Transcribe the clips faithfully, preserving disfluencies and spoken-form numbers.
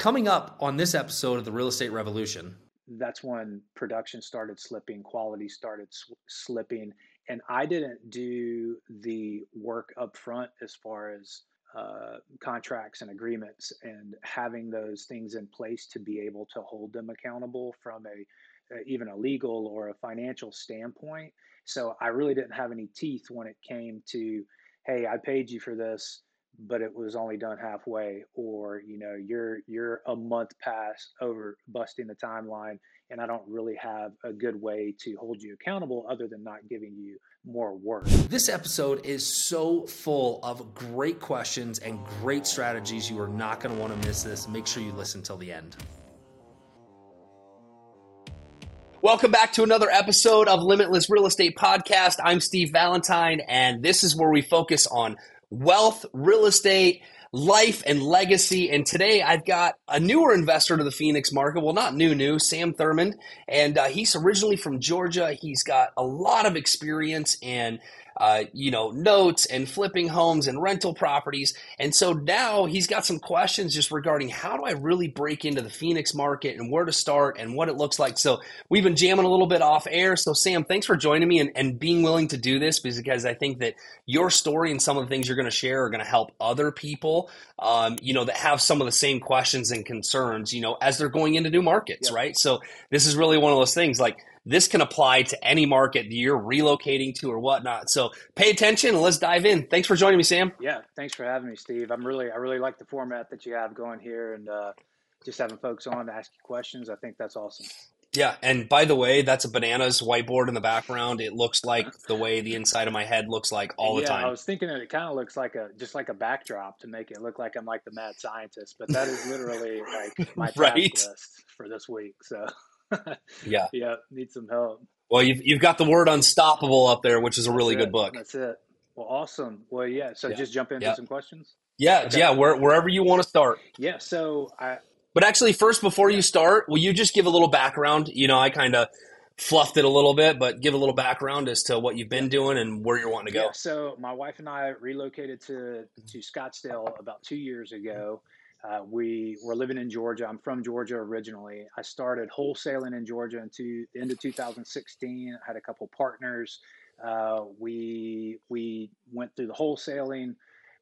Coming up on this episode of The Real Estate Revolution. That's when production started slipping, quality started sw- slipping. And I didn't do the work up front as far as uh, contracts and agreements and having those things in place to be able to hold them accountable from a, uh, even a legal or a financial standpoint. So I really didn't have any teeth when it came to, hey, I paid you for this, but it was only done halfway, or, you know, you're, you're a month past over busting the timeline, and I don't really have a good way to hold you accountable other than not giving you more work. This episode is so full of great questions and great strategies. You are not going to want to miss this. Make sure you listen till the end. Welcome back to another episode of Limitless Real Estate Podcast. I'm Steve Valentine, and this is where we focus on wealth, real estate, life, and legacy. And today I've got a newer investor to the Phoenix market. Well, not new, new, Sam Thurmond. And uh, he's originally from Georgia. He's got a lot of experience in, uh, you know, notes and flipping homes and rental properties. And so now he's got some questions just regarding how do I really break into the Phoenix market and where to start and what it looks like. So we've been jamming a little bit off air. So Sam, thanks for joining me and, and being willing to do this, because I think that your story and some of the things you're going to share are going to help other people, um, you know, that have some of the same questions and concerns, you know, as they're going into new markets, yep. Right? So this is really one of those things like, this can apply to any market that you're relocating to or whatnot. So pay attention and let's dive in. Thanks for joining me, Sam. Yeah, thanks for having me, Steve. I'm really, I really like the format that you have going here, and uh, just having folks on to ask you questions. I think that's awesome. Yeah, and by the way, that's a bananas whiteboard in the background. It looks like the way the inside of my head looks like all the yeah, time. I was thinking that it kind of looks like a just like a backdrop to make it look like I'm like the mad scientist, but that is literally like my task right? list for this week. So. yeah. Yeah. Need some help. Well, you've, you've got the word unstoppable up there, which is a really good book. That's it. Well, awesome. Well, yeah. So yeah. just jump into yeah. some questions. Yeah. Okay. Yeah. Where, wherever you want to start. Yeah. So I, but actually first, before yeah. you start, will you just give a little background? You know, I kind of fluffed it a little bit, but give a little background as to what you've been doing and where you're wanting to go. Yeah, so my wife and I relocated to, to Scottsdale about two years ago. Uh, we were living in Georgia. I'm from Georgia originally. I started wholesaling in Georgia into the end of two thousand sixteen. I had a couple partners. Uh, we we went through the wholesaling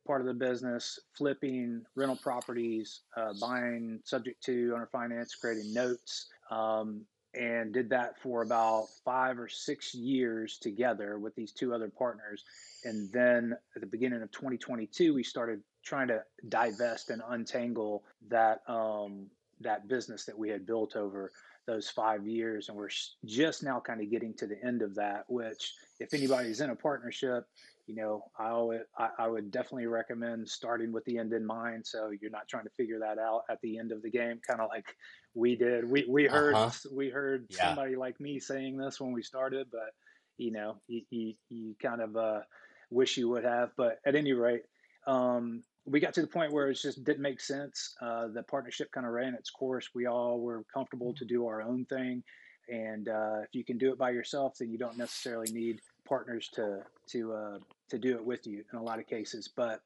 part of the business, flipping rental properties, uh, buying subject to under finance, creating notes, um, and did that for about five or six years together with these two other partners. And then at the beginning of twenty twenty-two, we started trying to divest and untangle that um, that business that we had built over those five years. And we're just now kind of getting to the end of that, which if anybody's in a partnership, you know, I would, I would definitely recommend starting with the end in mind. So you're not trying to figure that out at the end of the game, kind of like we did. We, we heard, uh-huh. we heard yeah. somebody like me saying this when we started, but you know, you, you, you kind of uh, wish you would have, but at any rate, um, we got to the point where it just didn't make sense. Uh, the partnership kind of ran its course. We all were comfortable to do our own thing. And uh, if you can do it by yourself, then you don't necessarily need partners to to uh, to do it with you in a lot of cases. But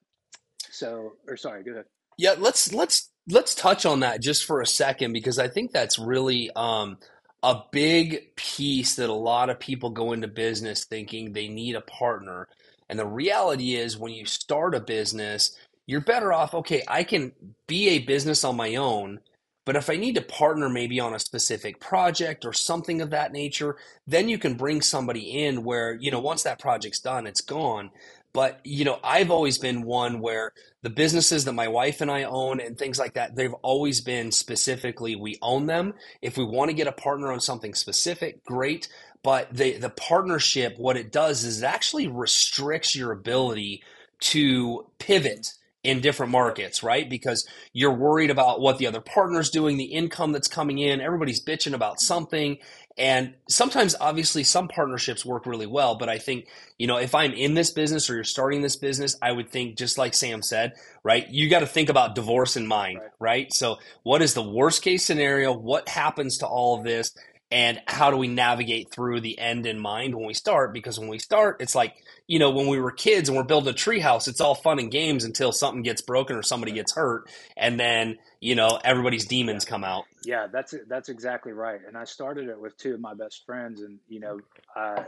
so, or sorry, go ahead. Yeah, let's let's let's touch on that just for a second, because I think that's really um, a big piece that a lot of people go into business thinking they need a partner. And the reality is, when you start a business, you're better off, okay, I can be a business on my own, but if I need to partner maybe on a specific project or something of that nature, then you can bring somebody in where, you know, once that project's done, it's gone. But, you know, I've always been one where the businesses that my wife and I own and things like that, they've always been specifically, we own them. If we want to get a partner on something specific, great. But the, the partnership, what it does is it actually restricts your ability to pivot in different markets, right? Because you're worried about what the other partner's doing, the income that's coming in, everybody's bitching about something. And sometimes, obviously, some partnerships work really well. But I think, you know, if I'm in this business or you're starting this business, I would think, just like Sam said, right, you got to think about divorce in mind, right? right? So what is the worst case scenario? What happens to all of this? And how do we navigate through the end in mind when we start? Because when we start, it's like, you know, when we were kids and we're building a treehouse, it's all fun and games until something gets broken or somebody gets hurt. And then, you know, everybody's demons come out. Yeah, that's that's exactly right. And I started it with two of my best friends. And, you know, uh,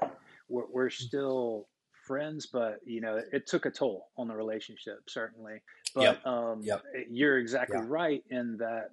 we're, we're still friends, but, you know, it took a toll on the relationship, certainly. But yep. Um, yep. you're exactly yeah. right in that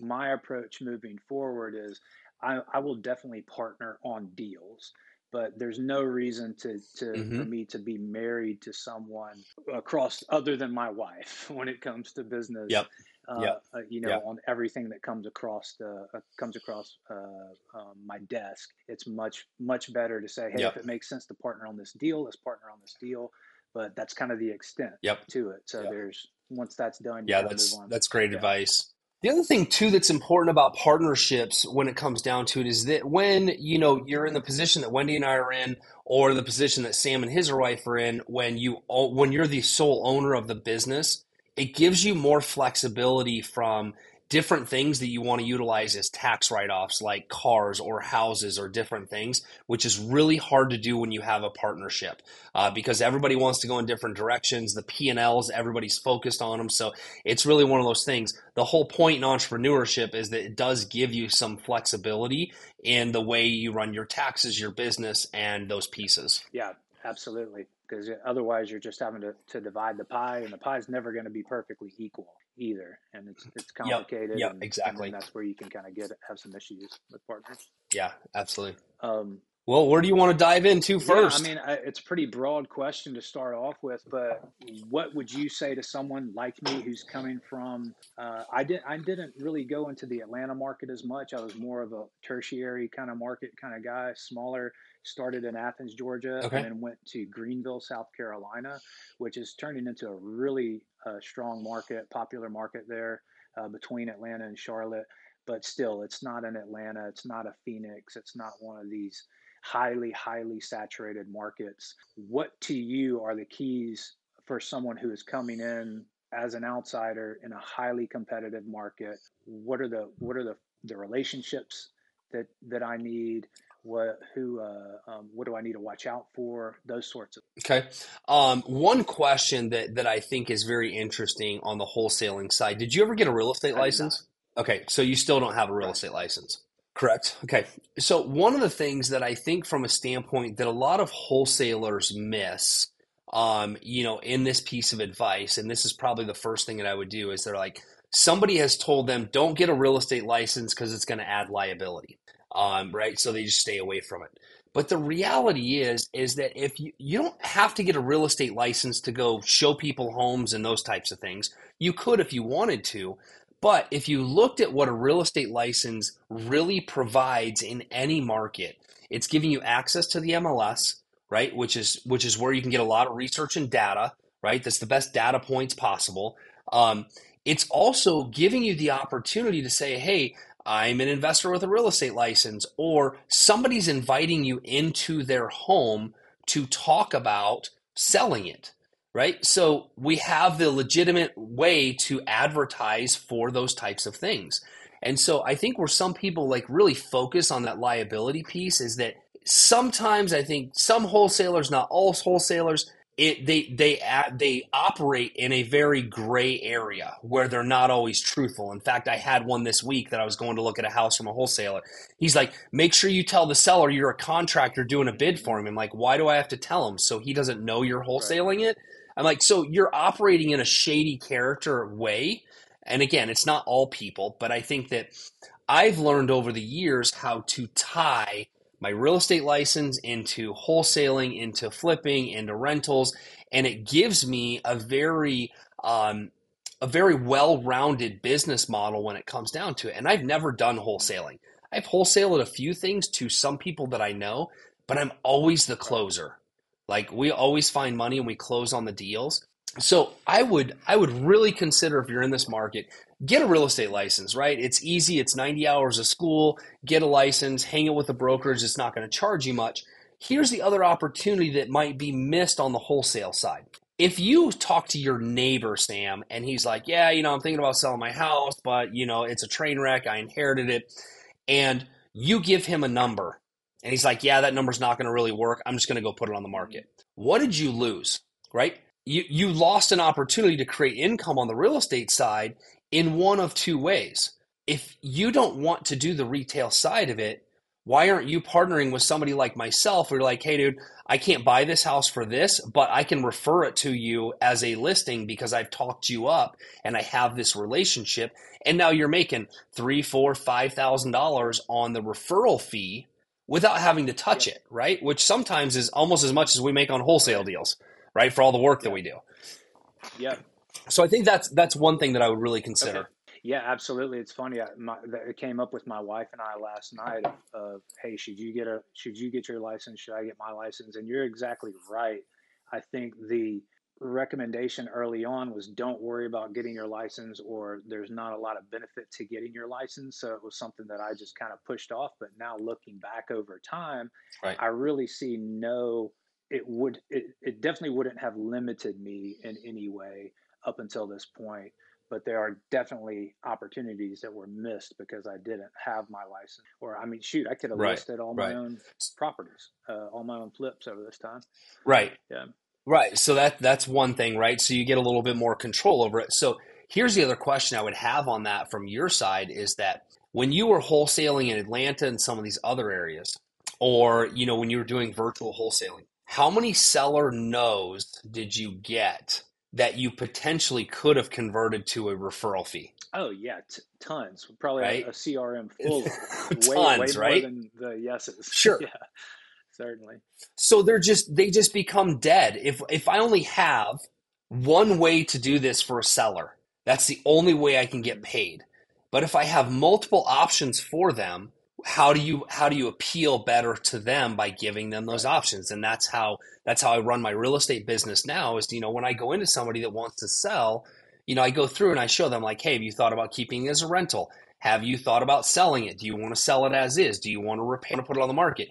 my approach moving forward is, I, I will definitely partner on deals, but there's no reason to, to mm-hmm. for me to be married to someone across other than my wife when it comes to business. Yep. Uh, yep. Uh, you know, yep. on everything that comes across the uh, comes across uh, um, my desk, it's much much better to say, hey, yep. if it makes sense to partner on this deal, let's partner on this deal. But that's kind of the extent yep. to it. So yep. there's once that's done, you yeah, gotta that's move on. That's great yeah. advice. The other thing too that's important about partnerships when it comes down to it is that when, you know, you're in the position that Wendy and I are in, or the position that Sam and his wife are in, when you when you're the sole owner of the business, it gives you more flexibility from different things that you want to utilize as tax write-offs, like cars or houses or different things, which is really hard to do when you have a partnership uh, because everybody wants to go in different directions. The P and L's, everybody's focused on them. So it's really one of those things. The whole point in entrepreneurship is that it does give you some flexibility in the way you run your taxes, your business, and those pieces. Yeah, absolutely. Because otherwise you're just having to, to divide the pie, and the pie is never going to be perfectly equal either. And it's it's complicated. Yeah, yep, exactly. And that's where you can kind of get have some issues with partners. Yeah, absolutely. Um, well, where do you want to dive into first? Yeah, I mean, I, it's a pretty broad question to start off with, but what would you say to someone like me who's coming from, uh, I, did, I didn't really go into the Atlanta market as much. I was more of a tertiary kind of market kind of guy, smaller. Started in Athens, Georgia, okay. and then went to Greenville, South Carolina, which is turning into a really uh, strong market, popular market there uh, between Atlanta and Charlotte. But still, it's not an Atlanta. It's not a Phoenix. It's not one of these highly, highly saturated markets. What to you are the keys for someone who is coming in as an outsider in a highly competitive market? What are the what are the, the relationships that that I need? What who uh, um, what do I need to watch out for? Those sorts of okay. Um, one question that that I think is very interesting on the wholesaling side. Did you ever get a real estate I license? Okay, so you still don't have a real estate license, correct? Okay, so one of the things that I think from a standpoint that a lot of wholesalers miss, um, you know, in this piece of advice, and this is probably the first thing that I would do is they're like, somebody has told them don't get a real estate license because it's going to add liability. Um, right. So they just stay away from it. But the reality is, is that if you, you don't have to get a real estate license to go show people homes and those types of things, you could if you wanted to. But if you looked at what a real estate license really provides in any market, it's giving you access to the M L S, right? Which is, which is where you can get a lot of research and data, right? That's the best data points possible. Um, it's also giving you the opportunity to say, hey, I'm an investor with a real estate license, or somebody's inviting you into their home to talk about selling it, right? So we have the legitimate way to advertise for those types of things. And so I think where some people like really focus on that liability piece is that sometimes I think some wholesalers, not all wholesalers, It, they they they operate in a very gray area where they're not always truthful. In fact, I had one this week that I was going to look at a house from a wholesaler. He's like, make sure you tell the seller you're a contractor doing a bid for him. I'm like, why do I have to tell him? So he doesn't know you're wholesaling right. it? I'm like, so you're operating in a shady character way. And again, it's not all people, but I think that I've learned over the years how to tie my real estate license into wholesaling, into flipping, into rentals, and it gives me a very um, a very well-rounded business model when it comes down to it. And I've never done wholesaling. I've wholesaled a few things to some people that I know, but I'm always the closer. Like we always find money and we close on the deals. So I would I would really consider if you're in this market, get a real estate license, right? It's easy. It's ninety hours of school. Get a license. Hang it with the brokerage. It's not going to charge you much. Here's the other opportunity that might be missed on the wholesale side. If you talk to your neighbor, Sam, and he's like, yeah, you know, I'm thinking about selling my house, but, you know, it's a train wreck. I inherited it. And You give him a number and he's like, yeah, that number's not going to really work. I'm just going to go put it on the market. What did you lose, right? You, you lost an opportunity to create income on the real estate side in one of two ways. If you don't want to do the retail side of it, why aren't you partnering with somebody like myself where you're like, hey, dude, I can't buy this house for this, but I can refer it to you as a listing because I've talked you up and I have this relationship. And now you're making three, four, five thousand dollars on the referral fee without having to touch it, right? Which sometimes is almost as much as we make on wholesale deals, right? For all the work that we do. Yeah. So I think that's that's one thing that I would really consider. Okay. Yeah, absolutely. It's funny. I, my, it came up with my wife and I last night. Of, of hey, should you get a? Should you get your license? Should I get my license? And you're exactly right. I think the recommendation early on was don't worry about getting your license, or there's not a lot of benefit to getting your license. So it was something that I just kind of pushed off. But now looking back over time, right. I really see no. It would. It, it definitely wouldn't have limited me in any way up until this point. But there are definitely opportunities that were missed because I didn't have my license. Or, I mean, shoot, I could have right, listed all my right. own properties, uh, all my own flips over this time. Right. Yeah. Right. So that that's one thing, right? So you get a little bit more control over it. So here's the other question I would have on that from your side is that when you were wholesaling in Atlanta and some of these other areas, or, you know, when you were doing virtual wholesaling, how many seller no's did you get that you potentially could have converted to a referral fee? Oh yeah, t- tons. Probably right? a, a C R M full of way, tons, way right? more than the yeses. Sure. Yeah, certainly. So they're just they just become dead. If if I only have one way to do this for a seller, that's the only way I can get paid. But if I have multiple options for them, how do you how do you appeal better to them by giving them those options? And that's how that's how I run my real estate business now is, you know, when I go into somebody that wants to sell, you know, I go through and I show them like, hey, have you thought about keeping it as a rental? Have you thought about selling it? Do you want to sell it as is? Do you want to repair and put it on the market?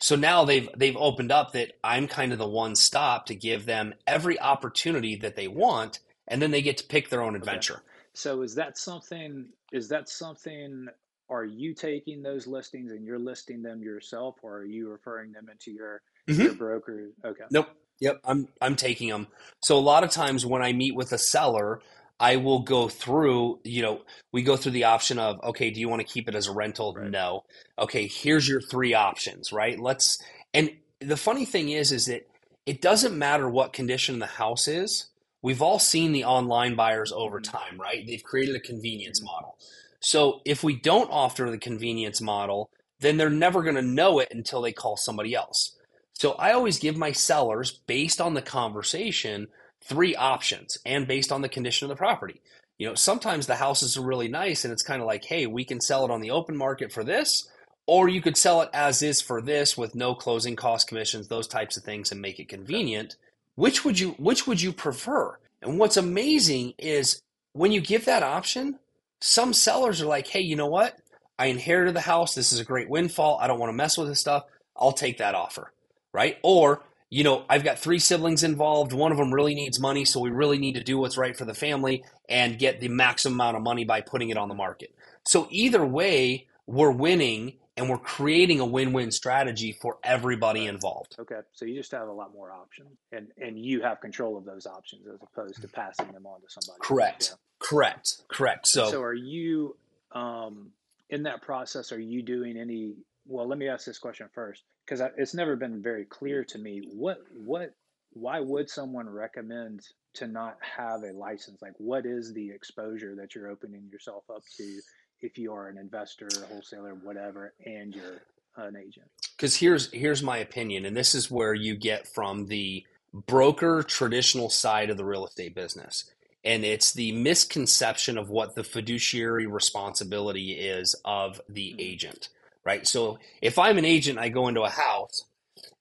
So now they've they've opened up that I'm kind of the one stop to give them every opportunity that they want, and then they get to pick their own adventure. Okay. So is that something is that something are you taking those listings and you're listing them yourself, or are you referring them into your, mm-hmm. your broker? Okay. Nope. Yep. I'm, I'm taking them. So a lot of times when I meet with a seller, I will go through, you know, we go through the option of, okay, do you want to keep it as a rental? Right. No. Okay. Here's your three options, right? Let's, and the funny thing is, is that it doesn't matter what condition the house is. We've all seen the online buyers over time, right? They've created a convenience model. So if we don't offer the convenience model, then they're never going to know it until they call somebody else. So I always give my sellers, based on the conversation, three options and based on the condition of the property. You know, sometimes the houses are really nice and it's kind of like, hey, we can sell it on the open market for this, or you could sell it as is for this with no closing cost, commissions, those types of things, and make it convenient. Which would you, which would you prefer? And what's amazing is when you give that option, some sellers are like, hey, you know what? I inherited the house. This is a great windfall. I don't want to mess with this stuff. I'll take that offer, right? Or, you know, I've got three siblings involved. One of them really needs money, so we really need to do what's right for the family and get the maximum amount of money by putting it on the market. So either way, we're winning and we're creating a win-win strategy for everybody involved. Okay, so you just have a lot more options, and, and you have control of those options as opposed to passing them on to somebody. Correct. Yeah. Correct. Correct. So, so are you um, in that process? Are you doing any? Well, let me ask this question first, because it's never been very clear to me. What? What? Why would someone recommend to not have a license? Like, what is the exposure that you're opening yourself up to if you are an investor, a wholesaler, whatever, and you're an agent? Because here's here's my opinion, and this is where you get from the broker traditional side of the real estate business. And it's the misconception of what the fiduciary responsibility is of the agent, right? So if I'm an agent, I go into a house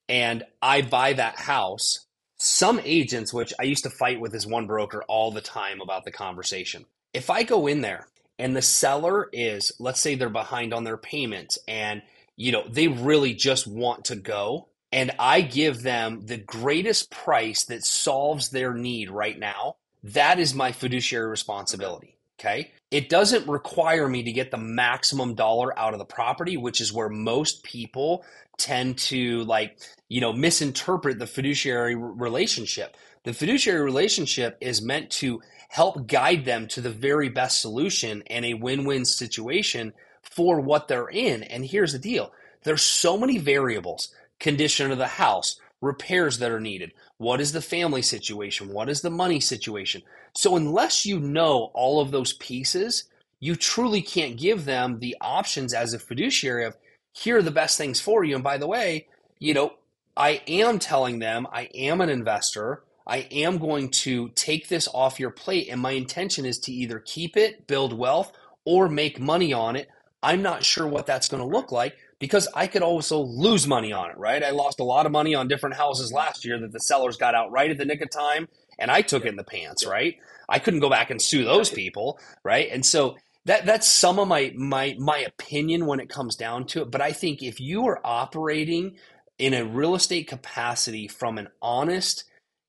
and I buy that house. Some agents, which I used to fight with this one broker all the time about the conversation. If I go in there and the seller is, let's say they're behind on their payments and, you know, they really just want to go, and I give them the greatest price that solves their need right now, that is my fiduciary responsibility. Okay. It doesn't require me to get the maximum dollar out of the property, which is where most people tend to like, you know, misinterpret the fiduciary relationship. The fiduciary relationship is meant to help guide them to the very best solution and a win-win situation for what they're in. And here's the deal. There's so many variables, condition of the house, repairs that are needed. What is the family situation? What is the money situation? So unless you know all of those pieces, you truly can't give them the options as a fiduciary of here are the best things for you. And by the way, you know, I am telling them I am an investor. I am going to take this off your plate. And my intention is to either keep it, build wealth, or make money on it. I'm not sure what that's going to look like, because I could also lose money on it, right? I lost a lot of money on different houses last year that the sellers got out right at the nick of time, and I took it in the pants, right? I couldn't go back and sue those people, right? And so that that's some of my my my opinion when it comes down to it. But I think if you are operating in a real estate capacity from an honest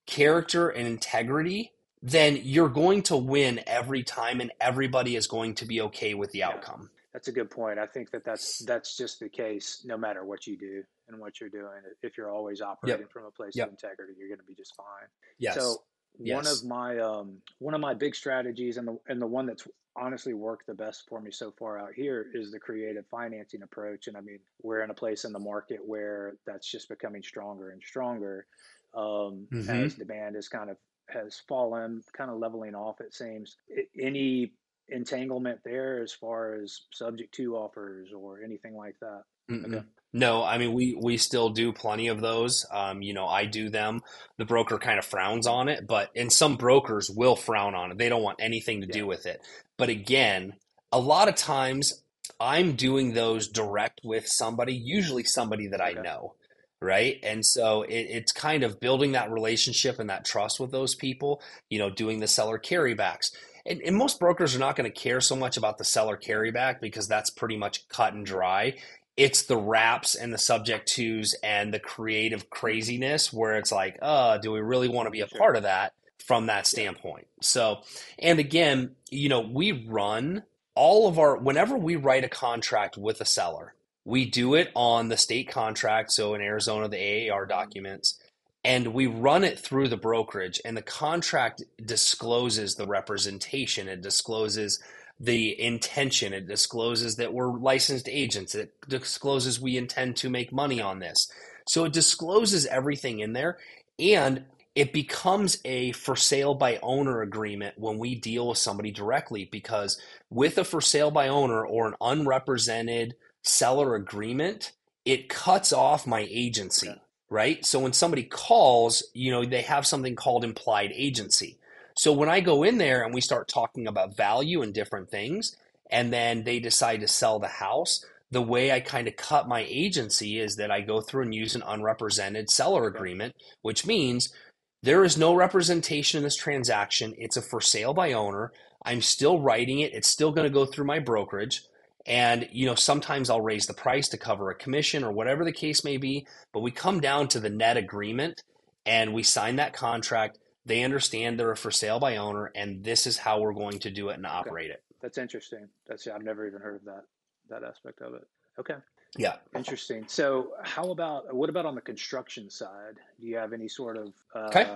character and integrity, then you're going to win every time, and everybody is going to be okay with the outcome. That's a good point. I think that that's, that's just the case no matter what you do and what you're doing. If you're always operating yep. from a place yep. of integrity, you're going to be just fine. Yes. So yes. one of my, um, one of my big strategies and the, and the one that's honestly worked the best for me so far out here is the creative financing approach. And I mean, we're in a place in the market where that's just becoming stronger and stronger. Um, mm-hmm. as demand is kind of, has fallen, kind of leveling off. It seems it, any entanglement there as far as subject to offers or anything like that? Okay. No, I mean, we, we still do plenty of those. Um, you know, I do them. The broker kind of frowns on it, but and some brokers will frown on it. They don't want anything to yeah. do with it. But again, a lot of times I'm doing those direct with somebody, usually somebody that okay. I know. Right. And so it, it's kind of building that relationship and that trust with those people, you know, doing the seller carrybacks. And, and most brokers are not going to care so much about the seller carryback because that's pretty much cut and dry. It's the wraps and the subject tos and the creative craziness where it's like, uh, do we really want to be a part of that from that standpoint? So, and again, you know, we run all of our, whenever we write a contract with a seller, we do it on the state contract, so in Arizona, the A A R documents, and we run it through the brokerage, and the contract discloses the representation. It discloses the intention. It discloses that we're licensed agents. It discloses we intend to make money on this. So it discloses everything in there, and it becomes a for sale by owner agreement when we deal with somebody directly, because with a for sale by owner or an unrepresented seller agreement, it cuts off my agency, okay. right? So when somebody calls, you know, they have something called implied agency. So when I go in there and we start talking about value and different things, and then they decide to sell the house, the way I kind of cut my agency is that I go through and use an unrepresented seller agreement, which means there is no representation in this transaction. It's a for sale by owner. I'm still writing it. It's still going to go through my brokerage. And, you know, sometimes I'll raise the price to cover a commission or whatever the case may be, but we come down to the net agreement and we sign that contract. They understand they're a for sale by owner, and this is how we're going to do it and operate okay. it. That's interesting. That's, I've never even heard of that, that aspect of it. Okay. Yeah. Interesting. So how about, what about on the construction side? Do you have any sort of uh, okay.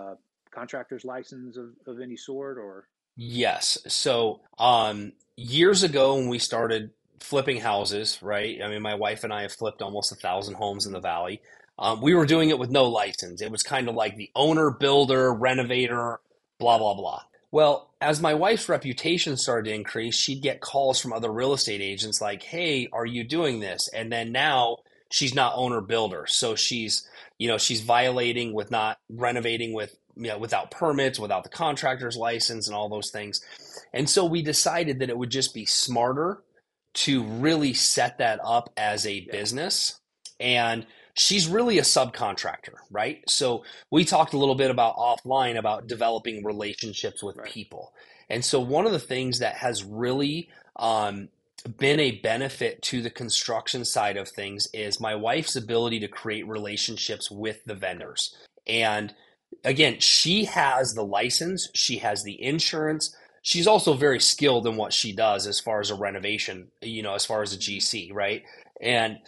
contractor's license of, of any sort or? Yes. So um, years ago when we started flipping houses, right? I mean, my wife and I have flipped almost a thousand homes in the Valley. Um, we were doing it with no license. It was kind of like the owner, builder, renovator, blah, blah, blah. Well, as my wife's reputation started to increase, she'd get calls from other real estate agents like, hey, are you doing this? And then now she's not owner builder. So she's, you know, she's violating with not renovating with, you know, without permits, without the contractor's license and all those things. And so we decided that it would just be smarter to really set that up as a yeah. business. And she's really a subcontractor, right? So we talked a little bit about offline about developing relationships with right. people. And so one of the things that has really um, been a benefit to the construction side of things is my wife's ability to create relationships with the vendors. And again, she has the license, she has the insurance, she's also very skilled in what she does as far as a renovation, you know, as far as a G C, right? And,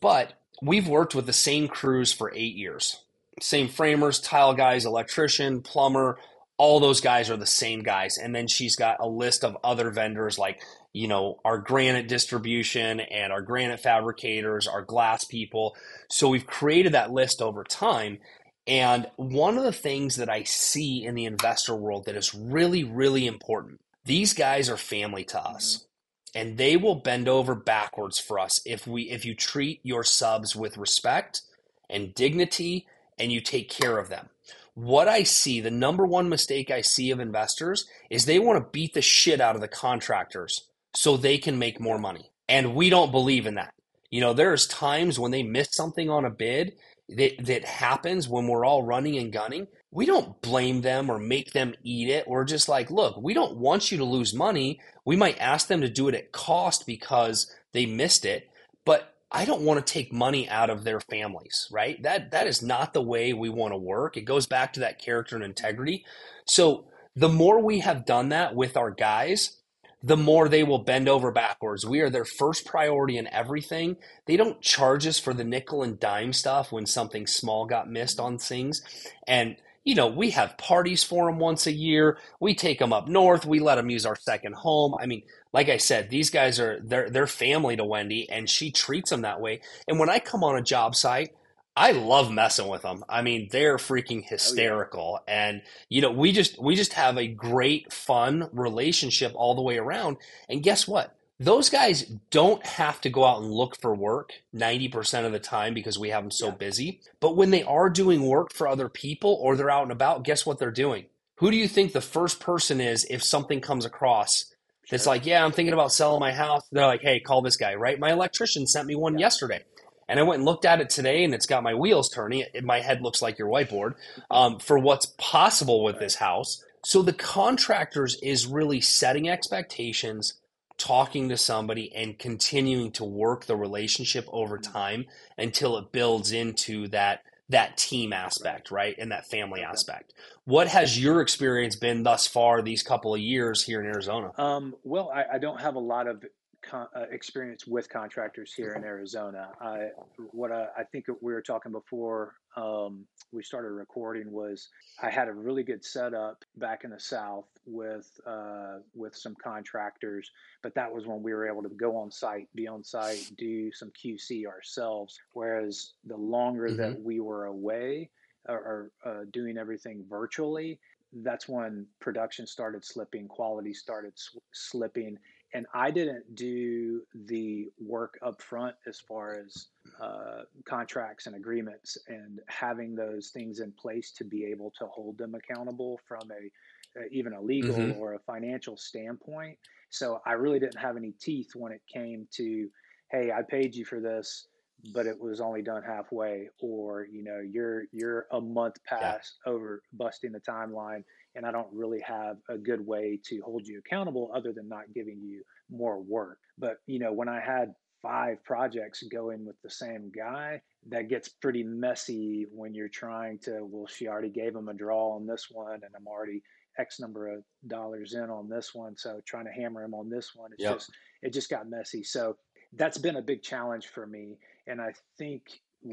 but we've worked with the same crews for eight years, same framers, tile guys, electrician, plumber, all those guys are the same guys. And then she's got a list of other vendors like, you know, our granite distribution and our granite fabricators, our glass people. So we've created that list over time. And one of the things that I see in the investor world that is really, really important, these guys are family to us, and they will bend over backwards for us if we if you treat your subs with respect and dignity and you take care of them. What I see, the number one mistake I see of investors is they want to beat the shit out of the contractors so they can make more money. And we don't believe in that. You know, there's times when they miss something on a bid that, that happens when we're all running and gunning. We don't blame them or make them eat it. We're just like, look, we don't want you to lose money. We might ask them to do it at cost because they missed it, but I don't want to take money out of their families, right? That that is not the way we want to work. It goes back to that character and integrity. So the more we have done that with our guys, the more they will bend over backwards. We are their first priority in everything. They don't charge us for the nickel and dime stuff when something small got missed on things. And, you know, we have parties for them once a year. We take them up north. We let them use our second home. I mean, like I said, these guys are they're, they're family to Wendy, and she treats them that way. And when I come on a job site, I love messing with them. I mean, they're freaking hysterical. Oh, yeah. And, you know, we just we just have a great, fun relationship all the way around. And guess what? Those guys don't have to go out and look for work ninety percent of the time because we have them so yeah. busy. But when they are doing work for other people or they're out and about, guess what they're doing? Who do you think the first person is if something comes across that's sure. like, yeah, I'm thinking about selling my house? They're like, hey, call this guy, right? My electrician sent me one yeah. yesterday. And I went and looked at it today, and it's got my wheels turning. It, my head looks like your whiteboard um, for what's possible with this house. So the contractors is really setting expectations, talking to somebody, and continuing to work the relationship over time until it builds into that that team aspect, right? And that family aspect. What has your experience been thus far these couple of years here in Arizona? Um, well, I, I don't have a lot of Con, uh, experience with contractors here in Arizona. I, what I, I think we were talking before um, we started recording was I had a really good setup back in the South with uh, with some contractors, but that was when we were able to go on site, be on site, do some Q C ourselves. Whereas the longer mm-hmm. that we were away or, or uh, doing everything virtually, that's when production started slipping, quality started sw- slipping. And I didn't do the work up front as far as uh, contracts and agreements and having those things in place to be able to hold them accountable from a, uh, even a legal mm-hmm. or a financial standpoint. So I really didn't have any teeth when it came to, hey, I paid you for this, but it was only done halfway, or, you know, you're, you're a month past yeah. over busting the timeline. And I don't really have a good way to hold you accountable other than not giving you more work. But, you know, when I had five projects going with the same guy, that gets pretty messy when you're trying to, well, she already gave him a draw on this one, and I'm already X number of dollars in on this one. So trying to hammer him on this one, it's yep. just, it just got messy. So that's been a big challenge for me. And I think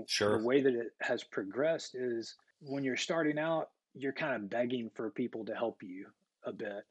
sure. the way that it has progressed is when you're starting out, you're kind of begging for people to help you a bit.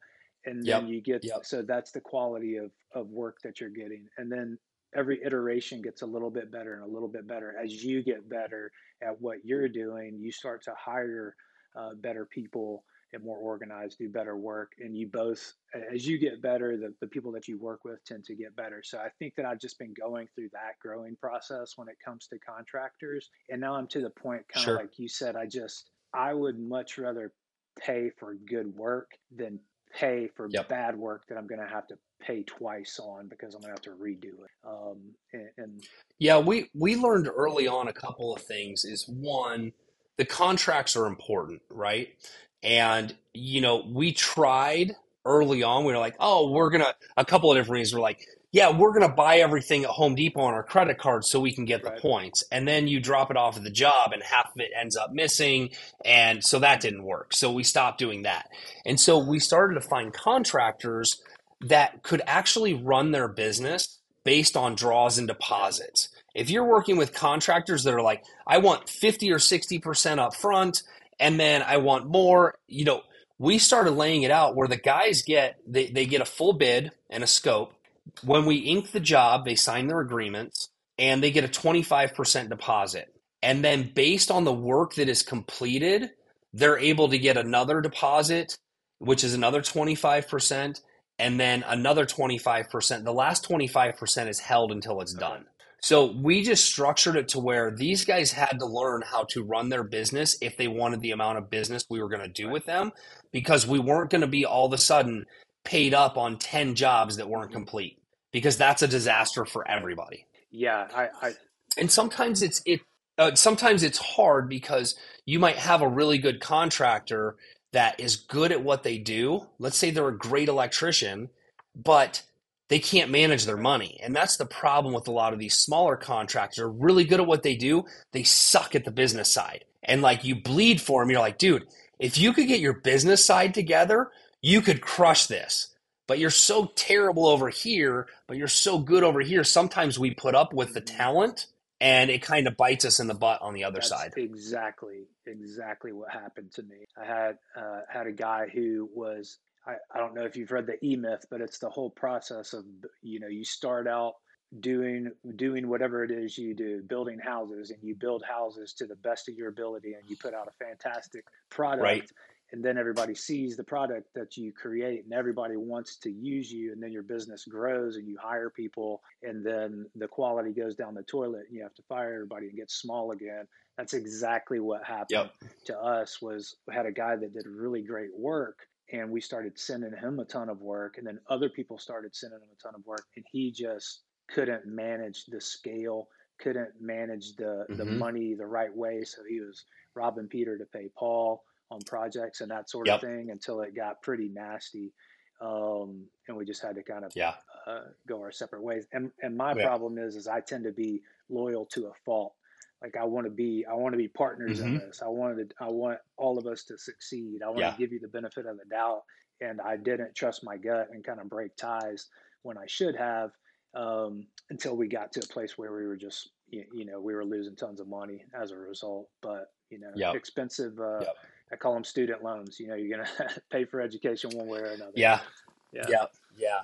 And yep. then you get, yep. so that's the quality of, of work that you're getting. And then every iteration gets a little bit better and a little bit better. As you get better at what you're doing, you start to hire uh, better people and more organized, do better work. And you both, as you get better, the, the people that you work with tend to get better. So I think that I've just been going through that growing process when it comes to contractors. And now I'm to the point, kind sure. of like you said, I just, I would much rather pay for good work than pay for yep. bad work that I'm going to have to pay twice on because I'm going to have to redo it. Um, and, and yeah, we, we learned early on a couple of things is one, the contracts are important, right? And, you know, we tried early on, we were like, oh, we're going to, a couple of different reasons. We're like, yeah, we're going to buy everything at Home Depot on our credit card so we can get right. the points. And then you drop it off at the job and half of it ends up missing. And so that didn't work. So we stopped doing that. And so we started to find contractors that could actually run their business based on draws and deposits. If you're working with contractors that are like, I want fifty or sixty percent up front, and then I want more, you know, we started laying it out where the guys get, they, they get a full bid and a scope. When we ink the job, they sign their agreements and they get a twenty-five percent deposit. And then based on the work that is completed, they're able to get another deposit, which is another twenty-five percent, and then another twenty-five percent. The last twenty-five percent is held until it's done. So we just structured it to where these guys had to learn how to run their business if they wanted the amount of business we were going to do with them, because we weren't going to be all of a sudden paid up on ten jobs that weren't complete, because that's a disaster for everybody. Yeah. I, I... And sometimes it's, it, uh, sometimes it's hard because you might have a really good contractor that is good at what they do. Let's say they're a great electrician, but they can't manage their money. And that's the problem with a lot of these smaller contractors. They're really good at what they do. They suck at the business side. And like, you bleed for them. You're like, dude, if you could get your business side together, you could crush this. But you're so terrible over here, but you're so good over here. Sometimes we put up with the talent and it kind of bites us in the butt on the other That's side. Exactly, exactly what happened to me. I had uh, had a guy who was, I, I don't know if you've read the E-Myth, but it's the whole process of, you know, you start out doing doing whatever it is you do, building houses, and you build houses to the best of your ability, and you put out a fantastic product. Right. And then everybody sees the product that you create and everybody wants to use you. And then your business grows and you hire people, and then the quality goes down the toilet and you have to fire everybody and get small again. That's exactly what happened yep. to us. Was we had a guy that did really great work, and we started sending him a ton of work, and then other people started sending him a ton of work, and he just couldn't manage the scale, couldn't manage the, mm-hmm. the money the right way. So he was robbing Peter to pay Paul on projects and that sort yep. of thing, until it got pretty nasty. Um, and we just had to kind of yeah. uh, go our separate ways. And and my yeah. problem is, is I tend to be loyal to a fault. Like I want to be, I want to be partners mm-hmm. in this. I wanted, I want all of us to succeed. I want yeah. to give you the benefit of the doubt. And I didn't trust my gut and kind of break ties when I should have, um, until we got to a place where we were just, you, you know, we were losing tons of money as a result, but you know, yep. expensive, uh, yep. I call them student loans. You know, you're going to pay for education one way or another. Yeah. Yeah. Yeah. Yeah.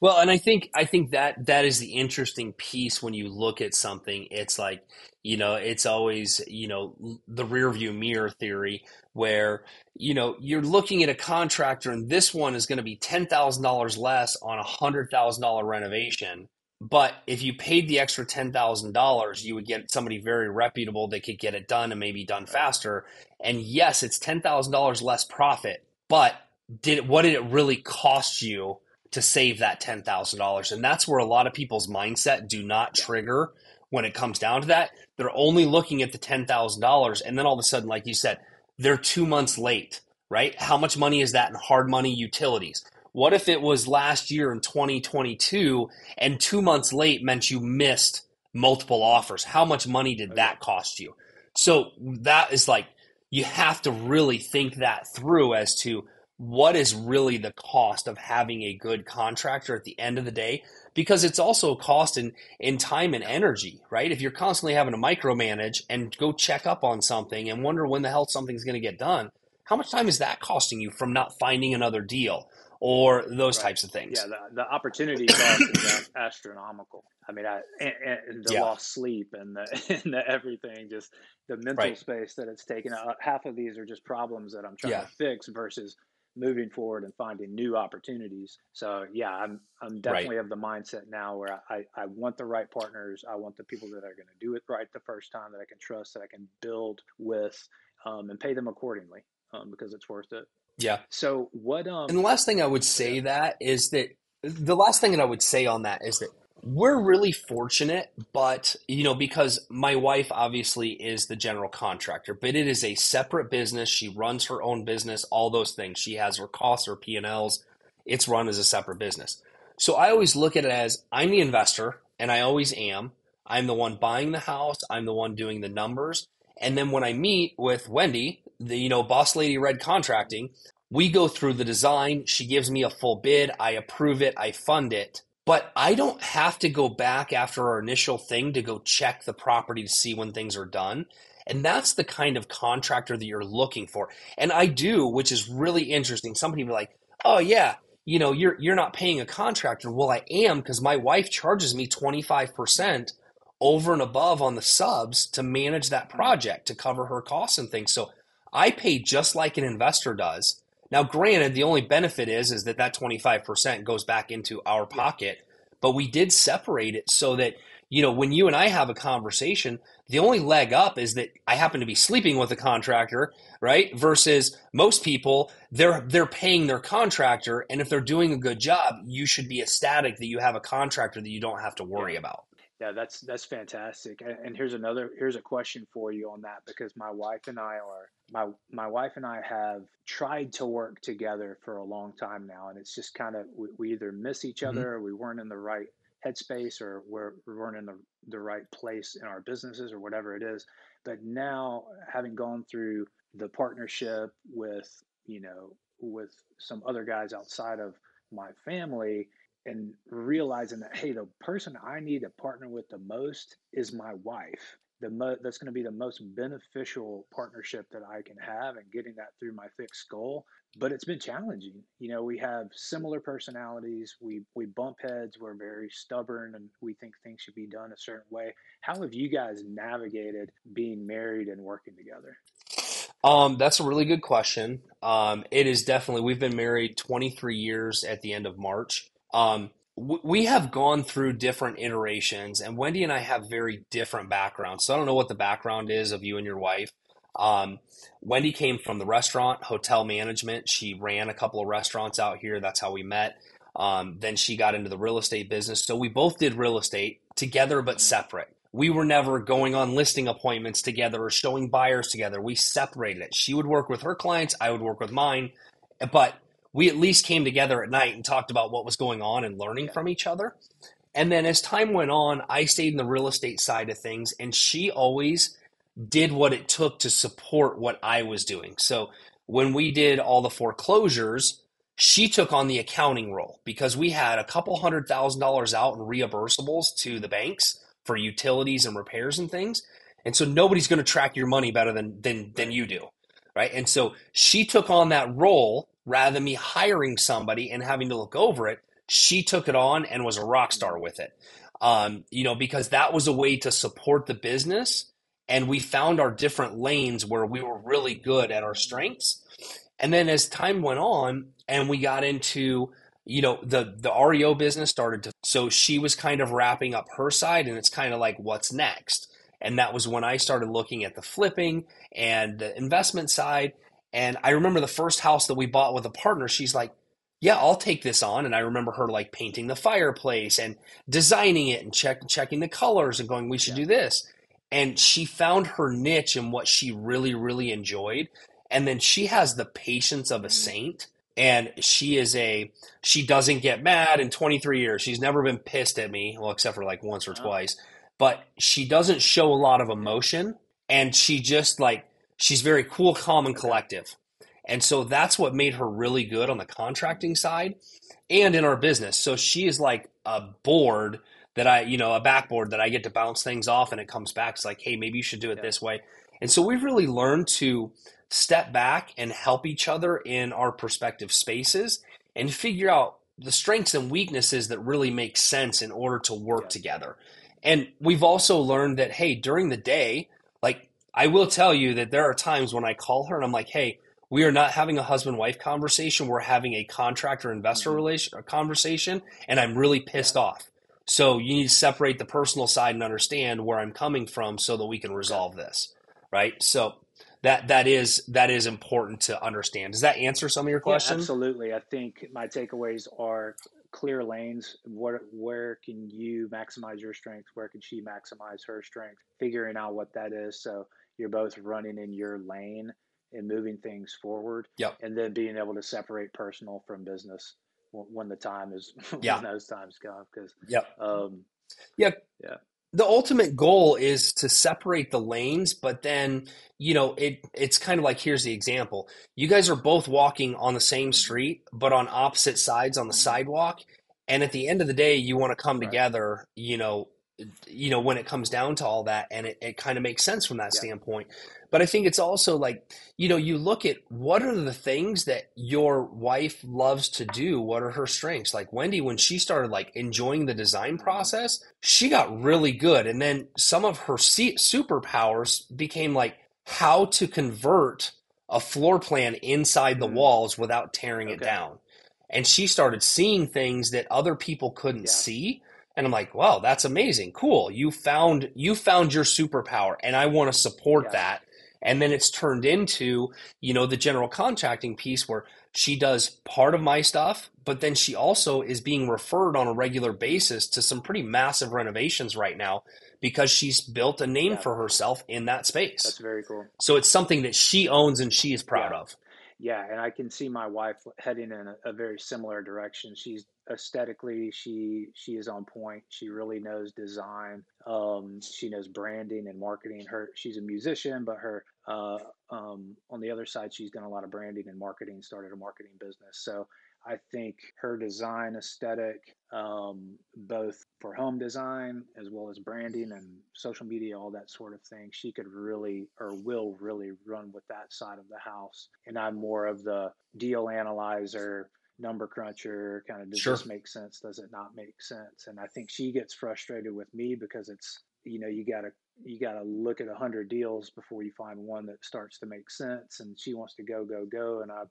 Well, and I think, I think that that is the interesting piece when you look at something. It's like, you know, it's always, you know, the rearview mirror theory, where, you know, you're looking at a contractor and this one is going to be ten thousand dollars less on a hundred thousand dollar renovation. But if you paid the extra ten thousand dollars, you would get somebody very reputable that could get it done and maybe done faster. And yes, it's ten thousand dollars less profit, but did what did it really cost you to save that ten thousand dollars? And that's where a lot of people's mindset do not trigger when it comes down to that. They're only looking at the ten thousand dollars. And then all of a sudden, like you said, they're two months late, right? How much money is that in hard money utilities? What if it was last year in twenty twenty-two and two months late meant you missed multiple offers? How much money did that cost you? So that is like, you have to really think that through as to what is really the cost of having a good contractor at the end of the day, because it's also a cost in, in time and energy, right? If you're constantly having to micromanage and go check up on something and wonder when the hell something's going to get done, how much time is that costing you from not finding another deal? Or those right. types of things. Yeah, the, the opportunity cost is astronomical. I mean, I, and, and the yeah. lost sleep and the, and the everything, just the mental right. space that it's taken out. Half of these are just problems that I'm trying yeah. to fix versus moving forward and finding new opportunities. So yeah, I'm I'm definitely right. of the mindset now where I, I want the right partners. I want the people that are going to do it right the first time, that I can trust, that I can build with, um, and pay them accordingly, um, because it's worth it. Yeah. So what, um, and the last thing I would say yeah. that is that the last thing that I would say on that is that we're really fortunate, but you know, because my wife obviously is the general contractor, but it is a separate business. She runs her own business, all those things. She has her costs, her P and Ls. It's run as a separate business. So I always look at it as I'm the investor, and I always am. I'm the one buying the house. I'm the one doing the numbers. And then when I meet with Wendy, the, you know, boss lady, Red Contracting, we go through the design. She gives me a full bid. I approve it. I fund it. But I don't have to go back after our initial thing to go check the property to see when things are done. And that's the kind of contractor that you're looking for. And I do, which is really interesting. Somebody will be like, oh yeah, you know, you're you're not paying a contractor. Well, I am, because my wife charges me twenty-five percent over and above on the subs to manage that project, to cover her costs and things. So I pay just like an investor does. Now, granted, the only benefit is, is that that twenty-five percent goes back into our pocket, but we did separate it so that, you know, when you and I have a conversation, the only leg up is that I happen to be sleeping with a contractor, right? Versus most people, they're, they're paying their contractor. And if they're doing a good job, you should be ecstatic that you have a contractor that you don't have to worry about. Yeah, that's, that's fantastic. And here's another, here's a question for you on that, because my wife and I are, My my wife and I have tried to work together for a long time now, and it's just kind of, we, we either miss each other, mm-hmm. or we weren't in the right headspace, or we're, we weren't in the, the right place in our businesses, or whatever it is. But now, having gone through the partnership with, you know, with some other guys outside of my family, and realizing that, hey, the person I need to partner with the most is my wife. The mo- that's going to be the most beneficial partnership that I can have, and getting that through my thick skull. But it's been challenging. You know, we have similar personalities. We we bump heads. We're very stubborn, and we think things should be done a certain way. How have you guys navigated being married and working together? Um, that's a really good question. Um, it is definitely, we've been married twenty-three years at the end of March. Um, We have gone through different iterations, and Wendy and I have very different backgrounds. So I don't know what the background is of you and your wife. Um, Wendy came from the restaurant, hotel management. She ran a couple of restaurants out here. That's how we met. Um, then she got into the real estate business. So we both did real estate together, but separate. We were never going on listing appointments together or showing buyers together. We separated it. She would work with her clients. I would work with mine. But we at least came together at night and talked about what was going on and learning from each other. And then as time went on, I stayed in the real estate side of things, and she always did what it took to support what I was doing. So when we did all the foreclosures, she took on the accounting role, because we had a couple hundred thousand dollars out in reimbursables to the banks for utilities and repairs and things. And so nobody's going to track your money better than, than, than you do. Right. And so she took on that role. Rather than me hiring somebody and having to look over it, she took it on and was a rock star with it. Um, you know, because that was a way to support the business. And we found our different lanes where we were really good at our strengths. And then as time went on and we got into, you know, the, the R E O business started to, so she was kind of wrapping up her side, and it's kind of like, what's next? And that was when I started looking at the flipping and the investment side. And I remember the first house that we bought with a partner, she's like, yeah, I'll take this on. And I remember her like painting the fireplace and designing it and check, checking the colors and going, we should yeah. do this. And she found her niche in what she really, really enjoyed. And then she has the patience of a saint. And she is a, she doesn't get mad in twenty-three years. She's never been pissed at me. Well, except for like once or oh. twice, but she doesn't show a lot of emotion. And she just like, she's very cool, calm, and collective. And so that's what made her really good on the contracting side and in our business. So she is like a board that I, you know, a backboard that I get to bounce things off, and it comes back. It's like, hey, maybe you should do it yeah. this way. And so we've really learned to step back and help each other in our perspective spaces and figure out the strengths and weaknesses that really make sense in order to work yeah. together. And we've also learned that, hey, during the day, like, I will tell you that there are times when I call her and I'm like, hey, we are not having a husband-wife conversation. We're having a contractor-investor mm-hmm. relation conversation, and I'm really pissed yeah. off. So you need to separate the personal side and understand where I'm coming from so that we can resolve this, right? So that that is that is important to understand. Does that answer some of your questions? Yeah, absolutely. I think my takeaways are clear lanes. What, where can you maximize your strength? Where can she maximize her strength? Figuring out what that is. So you're both running in your lane and moving things forward, yep. and then being able to separate personal from business when the time is, yeah. when those times come. Because yep. um, yeah, yeah. The ultimate goal is to separate the lanes, but then, you know, it it's kind of like, here's the example. You guys are both walking on the same street, but on opposite sides on the sidewalk. And at the end of the day, you want to come right. together, you know, you know, when it comes down to all that, and it, it kind of makes sense from that yeah. standpoint. But I think it's also like, you know, you look at what are the things that your wife loves to do? What are her strengths? Like Wendy, when she started like enjoying the design process, she got really good. And then some of her superpowers became like how to convert a floor plan inside the walls without tearing okay. it down. And she started seeing things that other people couldn't yeah. see. And I'm like, wow, that's amazing. Cool. You found, you found your superpower, and I want to support yeah. that. And then it's turned into, you know, the general contracting piece where she does part of my stuff, but then she also is being referred on a regular basis to some pretty massive renovations right now because she's built a name yeah. for herself in that space. That's very cool. So it's something that she owns and she is proud yeah. of. Yeah. And I can see my wife heading in a, a very similar direction. She's aesthetically, she, she is on point. She really knows design. Um, she knows branding and marketing. Her, she's a musician, but her, uh, um, on the other side, she's done a lot of branding and marketing, started a marketing business. So I think her design aesthetic, um, both for home design as well as branding and social media, all that sort of thing, she could really, or will really, run with that side of the house. And I'm more of the deal analyzer, number cruncher, kind of does sure. this make sense? Does it not make sense? And I think she gets frustrated with me because it's, you know, you gotta, you gotta look at a hundred deals before you find one that starts to make sense. And she wants to go, go, go. And I,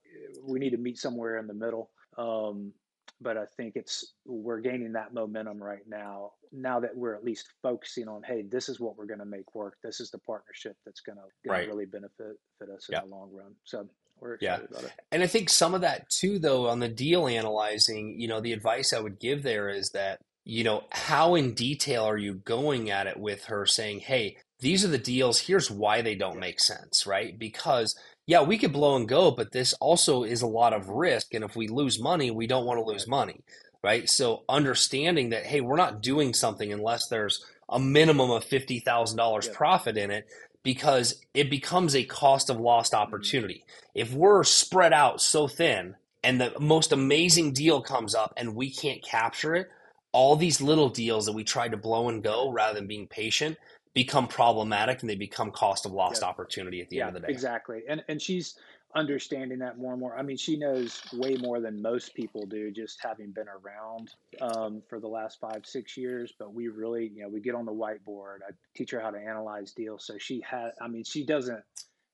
we need to meet somewhere in the middle. Um, but I think it's, we're gaining that momentum right now, now that we're at least focusing on, hey, this is what we're going to make work. This is the partnership that's going right. to really benefit us in yeah. the long run. So we're excited yeah. about it. And I think some of that too, though, on the deal analyzing, you know, the advice I would give there is that, you know, how in detail are you going at it with her, saying, hey, these are the deals, here's why they don't yeah. make sense, right? Because yeah, we could blow and go, but this also is a lot of risk. And if we lose money, we don't want to lose money, right? So understanding that, hey, we're not doing something unless there's a minimum of fifty thousand dollars yeah. profit in it, because it becomes a cost of lost opportunity. Mm-hmm. If we're spread out so thin and the most amazing deal comes up and we can't capture it, all these little deals that we tried to blow and go rather than being patient become problematic, and they become cost of lost yeah. opportunity at the yeah, end of the day. Exactly. And and she's understanding that more and more. I mean, she knows way more than most people do, just having been around um, for the last five, six years. But we really, you know, we get on the whiteboard. I teach her how to analyze deals. So she has, I mean, she doesn't,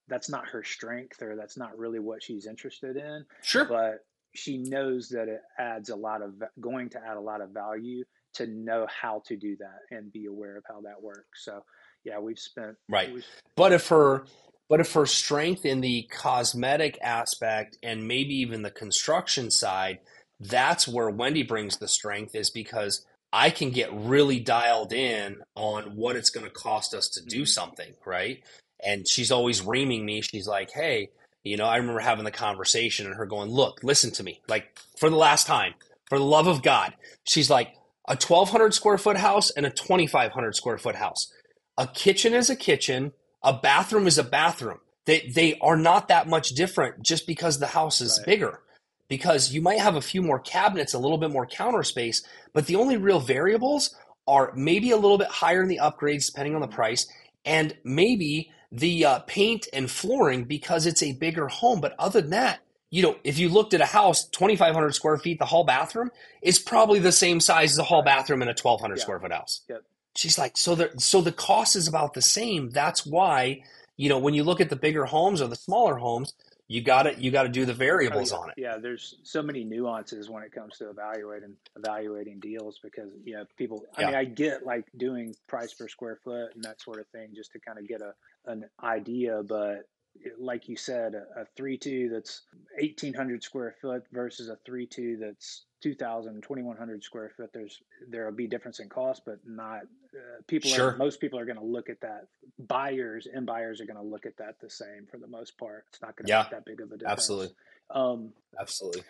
that's not her strength, or that's not really what she's interested in. Sure. But she knows that it adds a lot of, going to add a lot of value to know how to do that and be aware of how that works. So yeah, we've spent. Right. We've, but if her, but if her strength in the cosmetic aspect and maybe even the construction side, that's where Wendy brings the strength, is because I can get really dialed in on what it's going to cost us to do mm-hmm. something. Right. And she's always reaming me. She's like, hey, you know, I remember having the conversation and her going, look, listen to me, like, for the last time, for the love of God. She's like, a twelve hundred square foot house and a twenty-five hundred square foot house. A kitchen is a kitchen. A bathroom is a bathroom. They they are not that much different just because the house is right. bigger. Because you might have a few more cabinets, a little bit more counter space, but the only real variables are maybe a little bit higher in the upgrades depending on the price, and maybe the uh, paint and flooring because it's a bigger home. But other than that, you know, if you looked at a house, twenty-five hundred square feet, the hall bathroom is probably the same size as a hall bathroom in a twelve hundred yeah. square foot house. Yep. She's like, so the, so the cost is about the same. That's why, you know, when you look at the bigger homes or the smaller homes, you gotta, you gotta do the variables oh, yeah. on it. Yeah. There's so many nuances when it comes to evaluating, evaluating deals, because, you know, people, I yeah. mean, I get like doing price per square foot and that sort of thing just to kind of get a, an idea, but like you said, a three two that's eighteen hundred square foot versus a three two that's two thousand, twenty-one hundred square foot, there's there'll be difference in cost, but not uh, people sure. are, most people are going to look at that, buyers and buyers are going to look at that the same for the most part. It's not going to yeah. make that big of a difference. Absolutely. Um, Absolutely.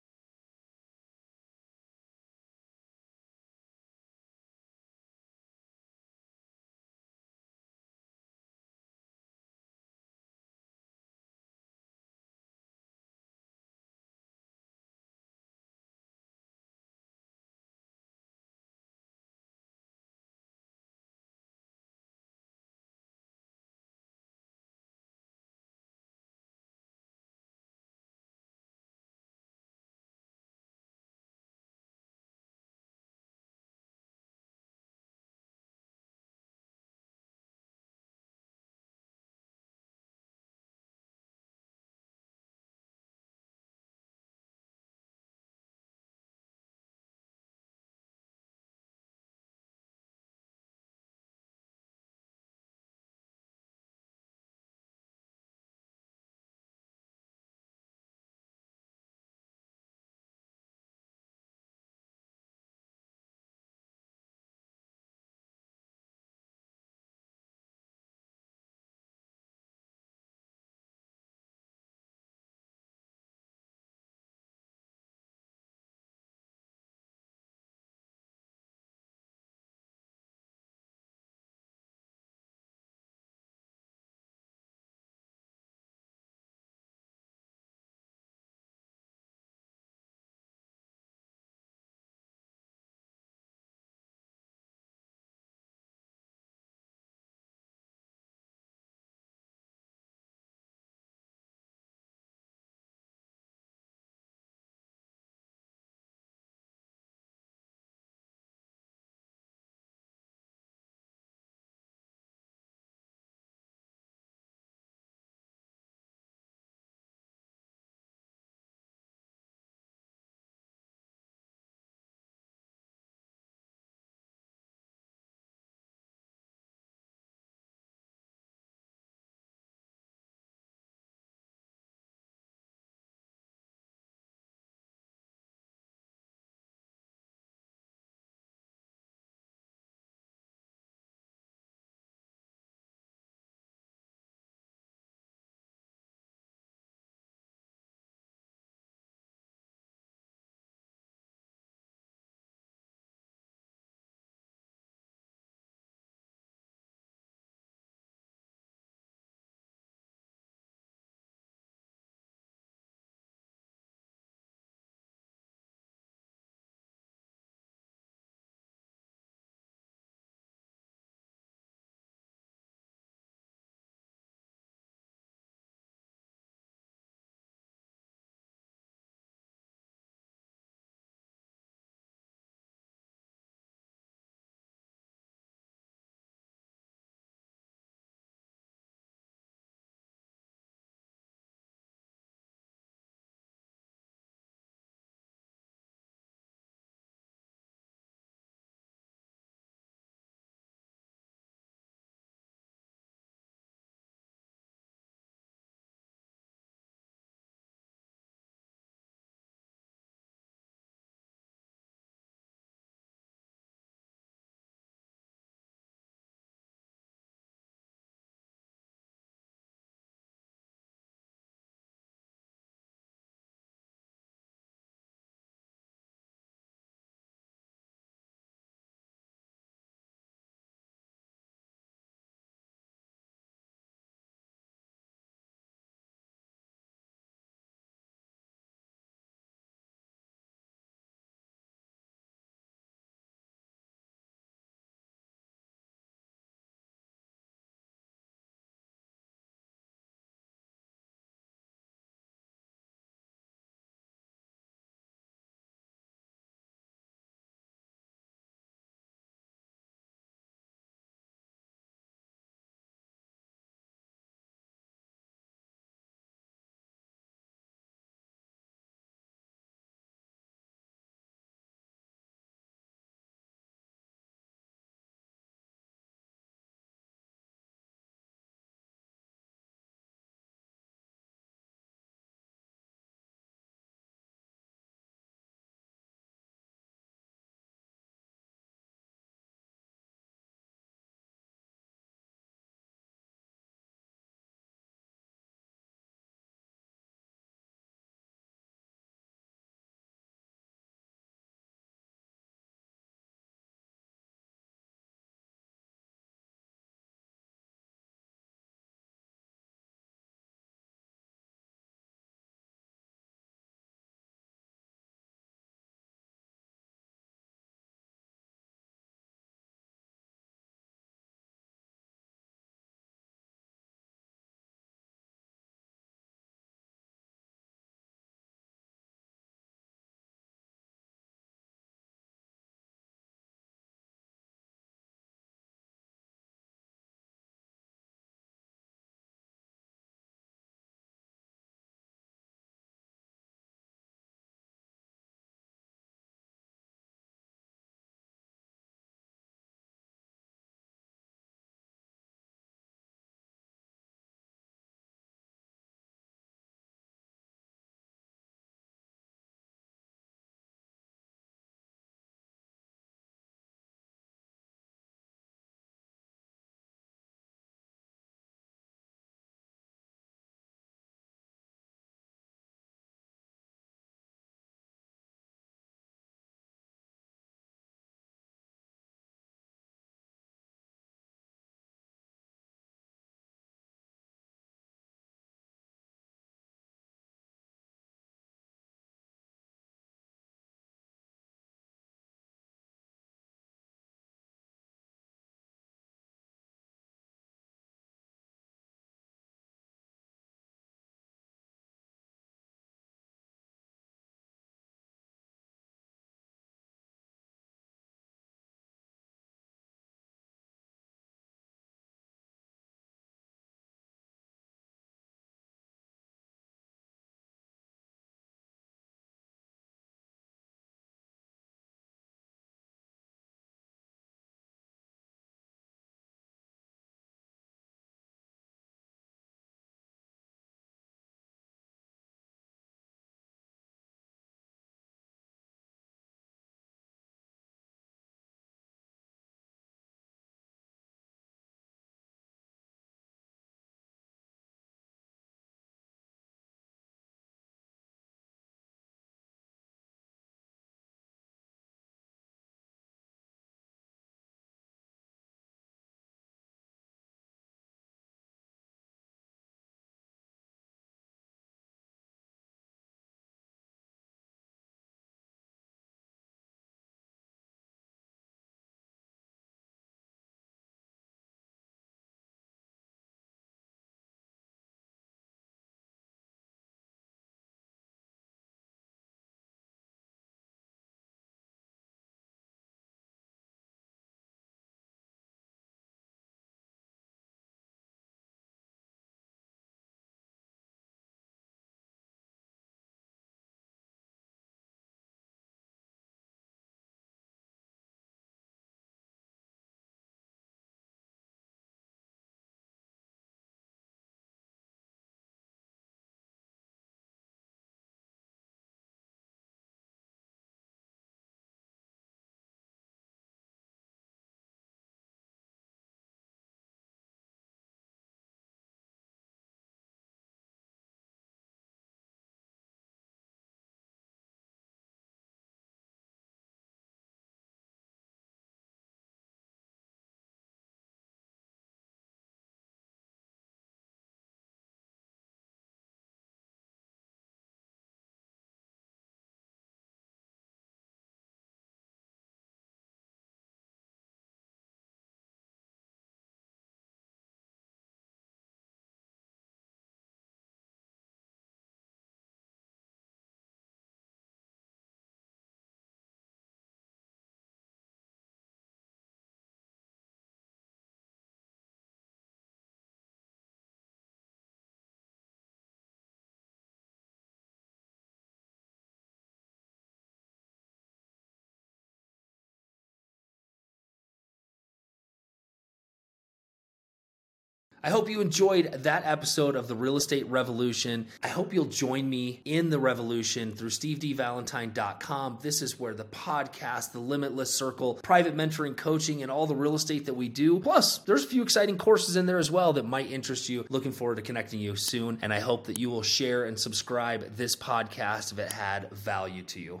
I hope you enjoyed that episode of The Real Estate Revolution. I hope you'll join me in the revolution through steve d valentine dot com. This is where the podcast, the Limitless Circle, private mentoring, coaching, and all the real estate that we do. Plus, there's a few exciting courses in there as well that might interest you. Looking forward to connecting you soon. And I hope that you will share and subscribe this podcast if it had value to you.